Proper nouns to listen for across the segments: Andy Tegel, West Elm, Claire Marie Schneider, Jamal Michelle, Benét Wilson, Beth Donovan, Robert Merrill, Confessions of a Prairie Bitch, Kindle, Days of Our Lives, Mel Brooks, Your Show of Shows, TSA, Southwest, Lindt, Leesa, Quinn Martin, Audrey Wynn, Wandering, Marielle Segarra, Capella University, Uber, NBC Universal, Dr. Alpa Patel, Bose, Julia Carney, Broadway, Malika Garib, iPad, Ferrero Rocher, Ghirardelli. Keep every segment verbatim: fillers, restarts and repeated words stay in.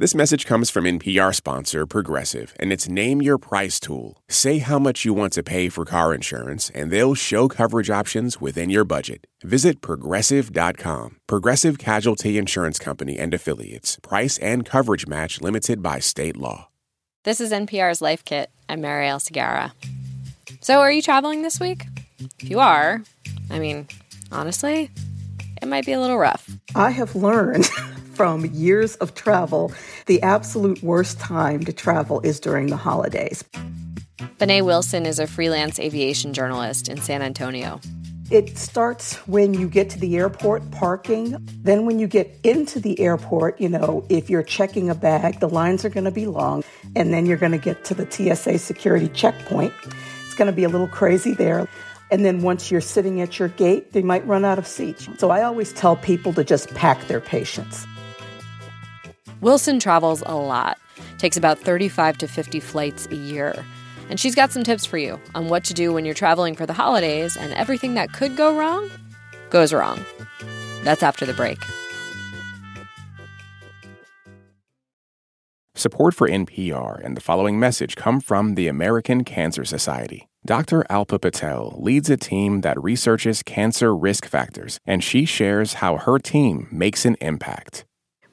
This message comes from N P R sponsor Progressive, and it's Name Your Price tool. Say how much you want to pay for car insurance, and they'll show coverage options within your budget. Visit Progressive dot com. Progressive Casualty Insurance Company and Affiliates. Price and coverage match limited by state law. This is N P R's Life Kit. I'm Marielle Segarra. So are you traveling this week? If you are, I mean, honestly, it might be a little rough. I have learned... From years of travel, the absolute worst time to travel is during the holidays. Benét Wilson is a freelance aviation journalist in San Antonio. It starts when you get to the airport, parking. Then when you get into the airport, you know, if you're checking a bag, the lines are going to be long. And then you're going to get to the T S A security checkpoint. It's going to be a little crazy there. And then once you're sitting at your gate, they might run out of seats. So I always tell people to just pack their patience. Wilson travels a lot, takes about thirty-five to fifty flights a year. And she's got some tips for you on what to do when you're traveling for the holidays and everything that could go wrong goes wrong. That's after the break. Support for N P R and the following message come from the American Cancer Society. Doctor Alpa Patel leads a team that researches cancer risk factors, and she shares how her team makes an impact.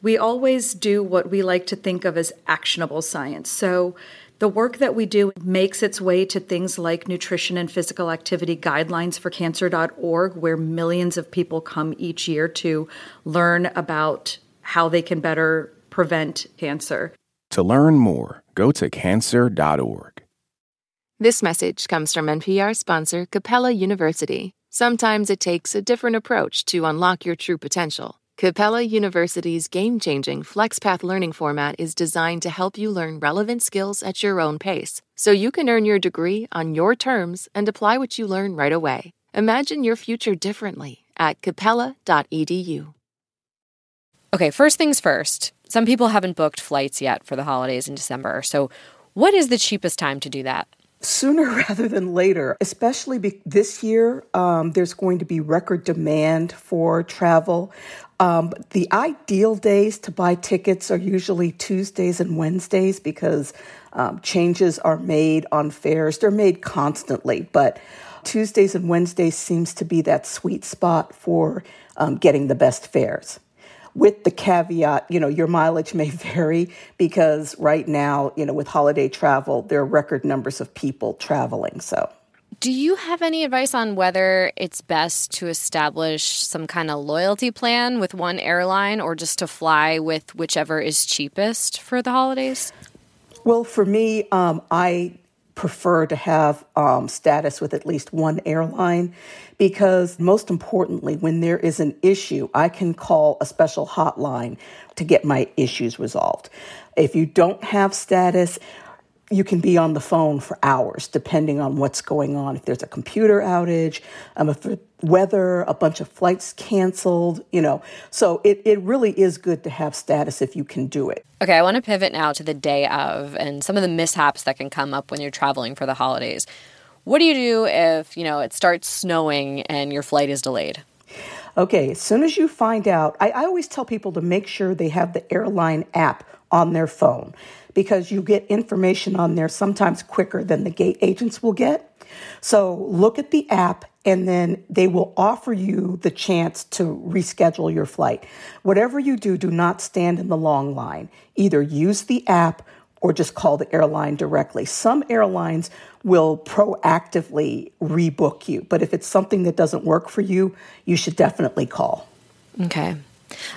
We always do what we like to think of as actionable science. So the work that we do makes its way to things like nutrition and physical activity guidelines for cancer dot org, where millions of people come each year to learn about how they can better prevent cancer. To learn more, go to cancer dot org. This message comes from N P R sponsor Capella University. Sometimes it takes a different approach to unlock your true potential. Capella University's game-changing FlexPath learning format is designed to help you learn relevant skills at your own pace, so you can earn your degree on your terms and apply what you learn right away. Imagine your future differently at capella dot e d u. Okay, first things first. Some people haven't booked flights yet for the holidays in December, so what is the cheapest time to do that? Sooner rather than later, especially be- this year, um, there's going to be record demand for travel. Um, the ideal days to buy tickets are usually Tuesdays and Wednesdays because um, changes are made on fares. They're made constantly, but Tuesdays and Wednesdays seems to be that sweet spot for um, getting the best fares. With the caveat, you know, your mileage may vary because right now, you know, with holiday travel, there are record numbers of people traveling. So, do you have any advice on whether it's best to establish some kind of loyalty plan with one airline or just to fly with whichever is cheapest for the holidays? Well, for me, um, I prefer to have um, status with at least one airline because most importantly, when there is an issue, I can call a special hotline to get my issues resolved. If you don't have status, you can be on the phone for hours depending on what's going on. If there's a computer outage, um, if the weather, a bunch of flights canceled, you know. So it, it really is good to have status if you can do it. Okay, I want to pivot now to the day of and some of the mishaps that can come up when you're traveling for the holidays. What do you do if, you know, it starts snowing and your flight is delayed? Okay, as soon as you find out, I, I always tell people to make sure they have the airline app on their phone, because you get information on there sometimes quicker than the gate agents will get. So look at the app, and then they will offer you the chance to reschedule your flight. Whatever you do, do not stand in the long line. Either use the app or just call the airline directly. Some airlines will proactively rebook you, but if it's something that doesn't work for you, you should definitely call. Okay.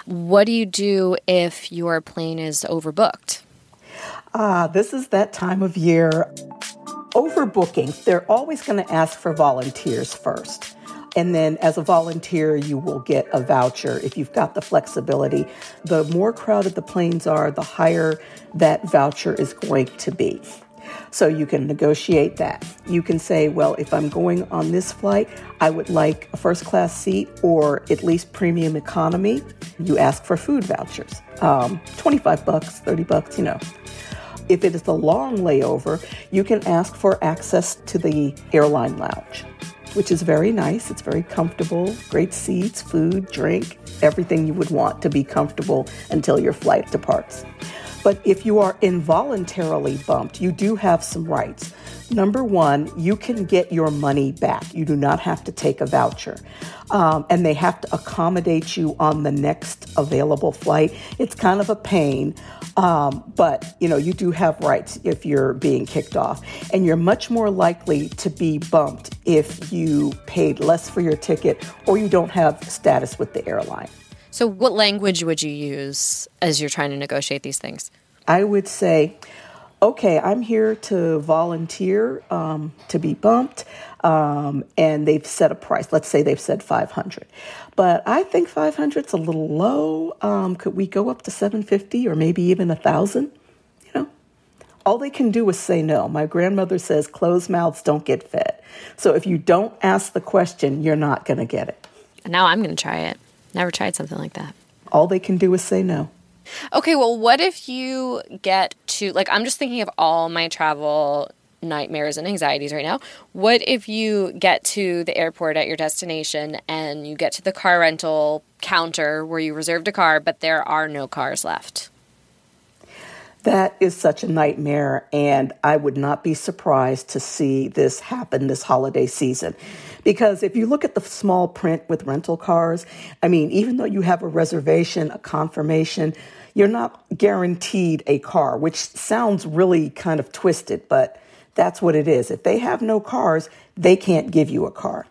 What do you do if your plane is overbooked? Ah, this is that time of year. Overbooking, they're always going to ask for volunteers first. And then as a volunteer, you will get a voucher if you've got the flexibility. The more crowded the planes are, the higher that voucher is going to be. So you can negotiate that. You can say, well, if I'm going on this flight, I would like a first class seat or at least premium economy. You ask for food vouchers, um, twenty-five bucks, thirty bucks, you know. If it is a long layover, you can ask for access to the airline lounge, which is very nice. It's very comfortable, great seats, food, drink, everything you would want to be comfortable until your flight departs. But if you are involuntarily bumped, you do have some rights. Number one, you can get your money back. You do not have to take a voucher. Um, and they have to accommodate you on the next available flight. It's kind of a pain, um, but you know, you do have rights if you're being kicked off. And you're much more likely to be bumped if you paid less for your ticket or you don't have status with the airline. So what language would you use as you're trying to negotiate these things? I would say, okay, I'm here to volunteer um, to be bumped, um, and they've set a price. Let's say they've said five hundred dollars. But I think five hundred's a little low. Um, could we go up to seven hundred fifty dollars or maybe even one thousand dollars? You know, all they can do is say no. My grandmother says closed mouths don't get fed. So if you don't ask the question, you're not going to get it. Now I'm going to try it. Never tried something like that. All they can do is say no. Okay, well, what if you get to, like, I'm just thinking of all my travel nightmares and anxieties right now. What if you get to the airport at your destination and you get to the car rental counter where you reserved a car, but there are no cars left? That is such a nightmare, and I would not be surprised to see this happen this holiday season. Because if you look at the small print with rental cars, I mean, even though you have a reservation, a confirmation, you're not guaranteed a car, which sounds really kind of twisted, but that's what it is. If they have no cars, they can't give you a car.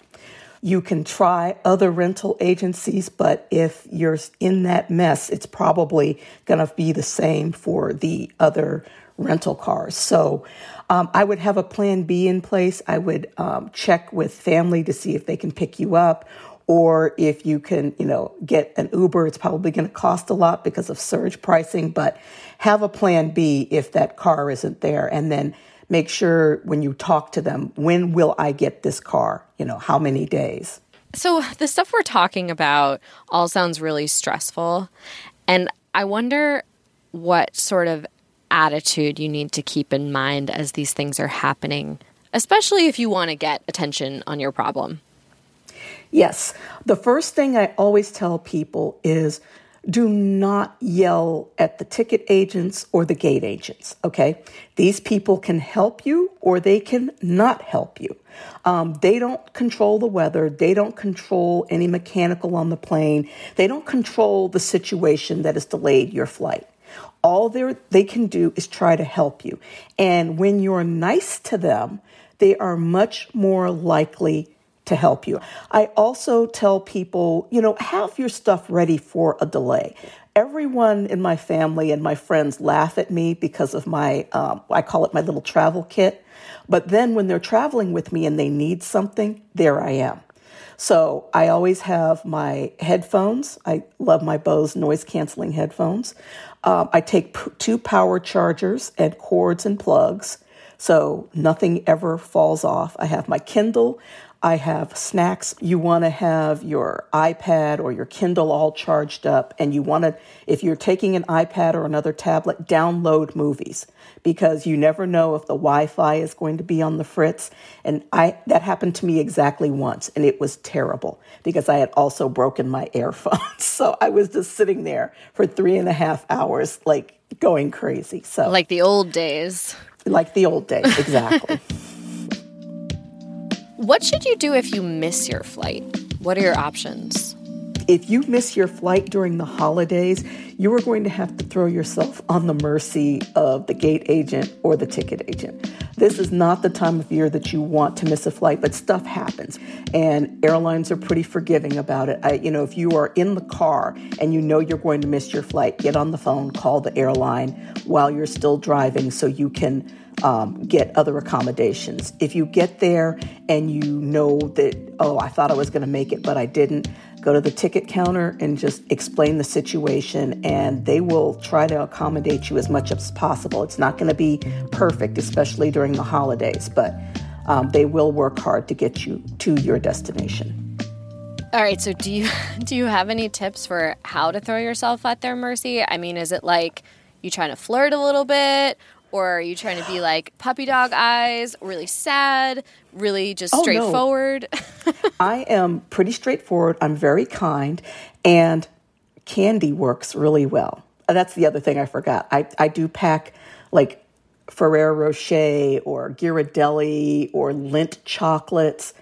You can try other rental agencies, but if you're in that mess, it's probably going to be the same for the other rental cars. So um, I would have a plan B in place. I would um, check with family to see if they can pick you up, or if you can, you know, get an Uber. It's probably going to cost a lot because of surge pricing, but have a plan B if that car isn't there. And then make sure when you talk to them, when will I get this car? You know, how many days? So the stuff we're talking about all sounds really stressful. And I wonder what sort of attitude you need to keep in mind as these things are happening, especially if you want to get attention on your problem. Yes. The first thing I always tell people is do not yell at the ticket agents or the gate agents, okay? These people can help you or they can not help you. Um, they don't control the weather. They don't control any mechanical on the plane. They don't control the situation that has delayed your flight. All they can do is try to help you. And when you're nice to them, they are much more likely to help you. I also tell people, you know, have your stuff ready for a delay. Everyone in my family and my friends laugh at me because of my, um, I call it my little travel kit. But then when they're traveling with me and they need something, there I am. So I always have my headphones. I love my Bose noise-canceling headphones. Um, I take p- two power chargers and cords and plugs, so nothing ever falls off. I have my Kindle. I have snacks. You want to have your iPad or your Kindle all charged up, and you want to, if you're taking an iPad or another tablet, download movies because you never know if the Wi-Fi is going to be on the fritz. And I that happened to me exactly once, and it was terrible because I had also broken my earphones. So I was just sitting there for three and a half hours, like going crazy. So like the old days. Like the old days, exactly. What should you do if you miss your flight? What are your options? If you miss your flight during the holidays, you are going to have to throw yourself on the mercy of the gate agent or the ticket agent. This is not the time of year that you want to miss a flight, but stuff happens, and airlines are pretty forgiving about it. I, you know, if you are in the car and you know you're going to miss your flight, get on the phone, call the airline while you're still driving so you can Um, get other accommodations. If you get there and you know that, oh, I thought I was going to make it, but I didn't, go to the ticket counter and just explain the situation, and they will try to accommodate you as much as possible. It's not going to be perfect, especially during the holidays, but um, they will work hard to get you to your destination. All right, so do you do you have any tips for how to throw yourself at their mercy? I mean, is it like you trying to flirt a little bit? Or are you trying to be like puppy dog eyes, really sad, really just oh, straightforward? No. I am pretty straightforward. I'm very kind. And candy works really well. that's the other thing I forgot. I, I do pack like Ferrero Rocher or Ghirardelli or Lindt chocolates.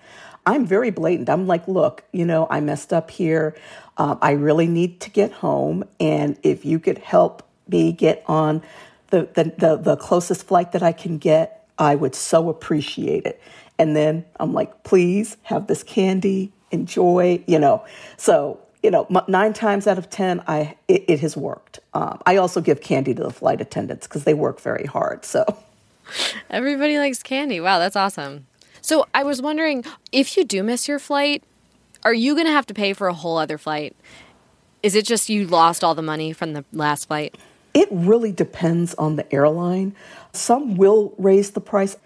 I'm very blatant. I'm like, look, you know, I messed up here. Um, I really need to get home. And if you could help me get on the, the, the, the closest flight that I can get, I would so appreciate it. And then I'm like, please have this candy, enjoy, you know. So, you know, nine times out of ten, I it, it has worked. Um, I also give candy to the flight attendants because they work very hard. So everybody likes candy. Wow, that's awesome. So I was wondering, if you do miss your flight, are you going to have to pay for a whole other flight? Is it just you lost all the money from the last flight? It really depends on the airline. Some will raise the price,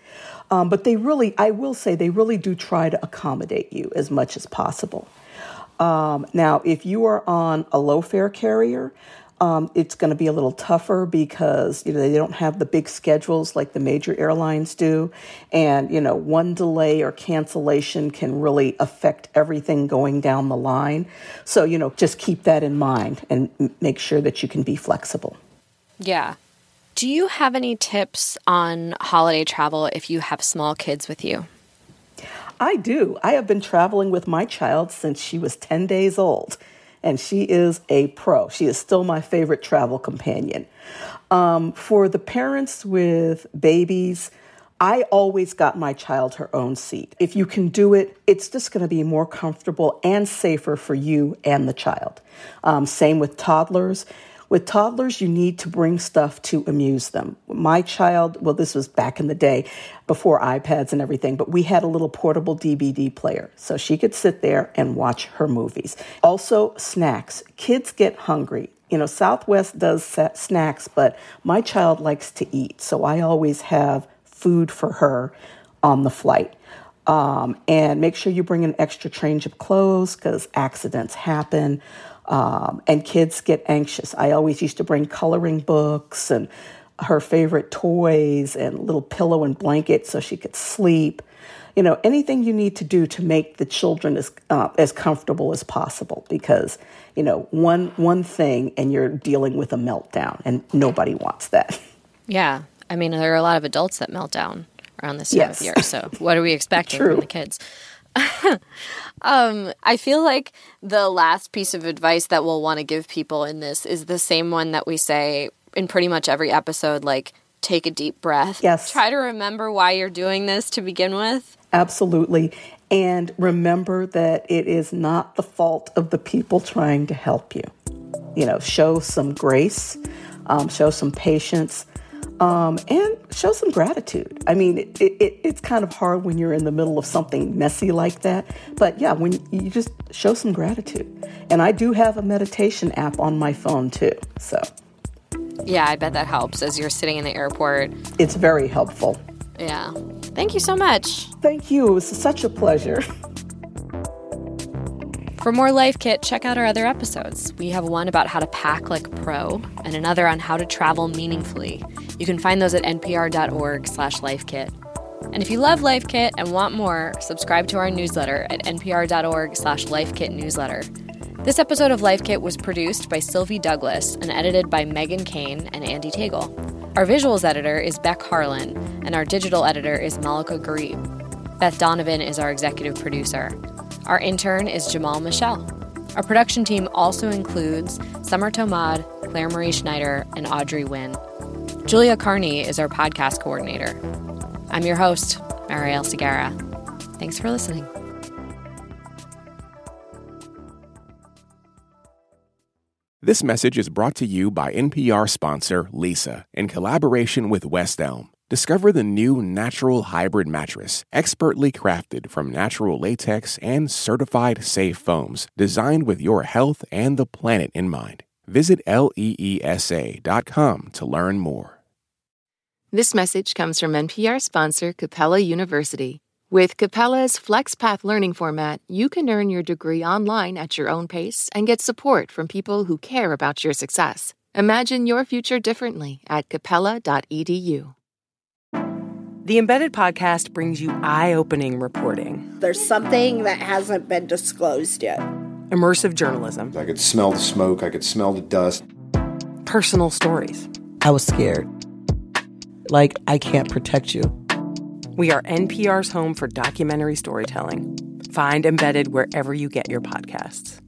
um, but they really, I will say, they really do try to accommodate you as much as possible. Um, now, if you are on a low-fare carrier, um, it's going to be a little tougher because, you know, they don't have the big schedules like the major airlines do. And, you know, one delay or cancellation can really affect everything going down the line. So, you know, just keep that in mind and make sure that you can be flexible. Yeah. Do you have any tips on holiday travel if you have small kids with you? I do. I have been traveling with my child since she was ten days old, and she is a pro. She is still my favorite travel companion. Um, for the parents with babies, I always got my child her own seat. If you can do it, it's just going to be more comfortable and safer for you and the child. Um, same with toddlers. With toddlers, you need to bring stuff to amuse them. My child, well, this was back in the day before iPads and everything, but we had a little portable D V D player, so she could sit there and watch her movies. Also, snacks. Kids get hungry. You know, Southwest does snacks, but my child likes to eat, so I always have food for her on the flight. Um, and make sure you bring an extra change of clothes because accidents happen. Um, and kids get anxious. I always used to bring coloring books and her favorite toys and little pillow and blanket so she could sleep. You know, anything you need to do to make the children as uh, as comfortable as possible because, you know, one one thing and you're dealing with a meltdown and nobody wants that. Yeah. I mean, there are a lot of adults that melt down around this time yes. of year. So what are we expecting from the kids? um, I feel like the last piece of advice that we'll want to give people in this is the same one that we say in pretty much every episode, like take a deep breath. Yes. Try to remember why you're doing this to begin with. Absolutely. And remember that it is not the fault of the people trying to help you. You know, show some grace, um, show some patience. Um, and show some gratitude. I mean, it, it, it's kind of hard when you're in the middle of something messy like that. But yeah, when you just show some gratitude. And I do have a meditation app on my phone too. So, yeah, I bet that helps as you're sitting in the airport. It's very helpful. Yeah. Thank you so much. Thank you. It was such a pleasure. For more Life Kit, check out our other episodes. We have one about how to pack like a pro and another on how to travel meaningfully. You can find those at npr.org slash Life Kit. And if you love Life Kit and want more, subscribe to our newsletter at npr.org slash Life Kit newsletter. This episode of Life Kit was produced by Sylvie Douglas and edited by Megan Kane and Andy Tegel. Our visuals editor is Beck Harlan, and our digital editor is Malika Garib. Beth Donovan is our executive producer. Our intern is Jamal Michelle. Our production team also includes Summer Tomad, Claire Marie Schneider, and Audrey Wynn. Julia Carney is our podcast coordinator. I'm your host, Marielle Segarra. Thanks for listening. This message is brought to you by N P R sponsor Lisa in collaboration with West Elm. Discover the new natural hybrid mattress, expertly crafted from natural latex and certified safe foams, designed with your health and the planet in mind. Visit leesa dot com to learn more. This message comes from N P R sponsor Capella University. With Capella's FlexPath learning format, you can earn your degree online at your own pace and get support from people who care about your success. Imagine your future differently at capella dot e d u. The Embedded Podcast brings you eye-opening reporting. There's something that hasn't been disclosed yet. Immersive journalism. I could smell the smoke. I could smell the dust. personal stories. I was scared. Like, I can't protect you. We are N P R's home for documentary storytelling. Find Embedded wherever you get your podcasts.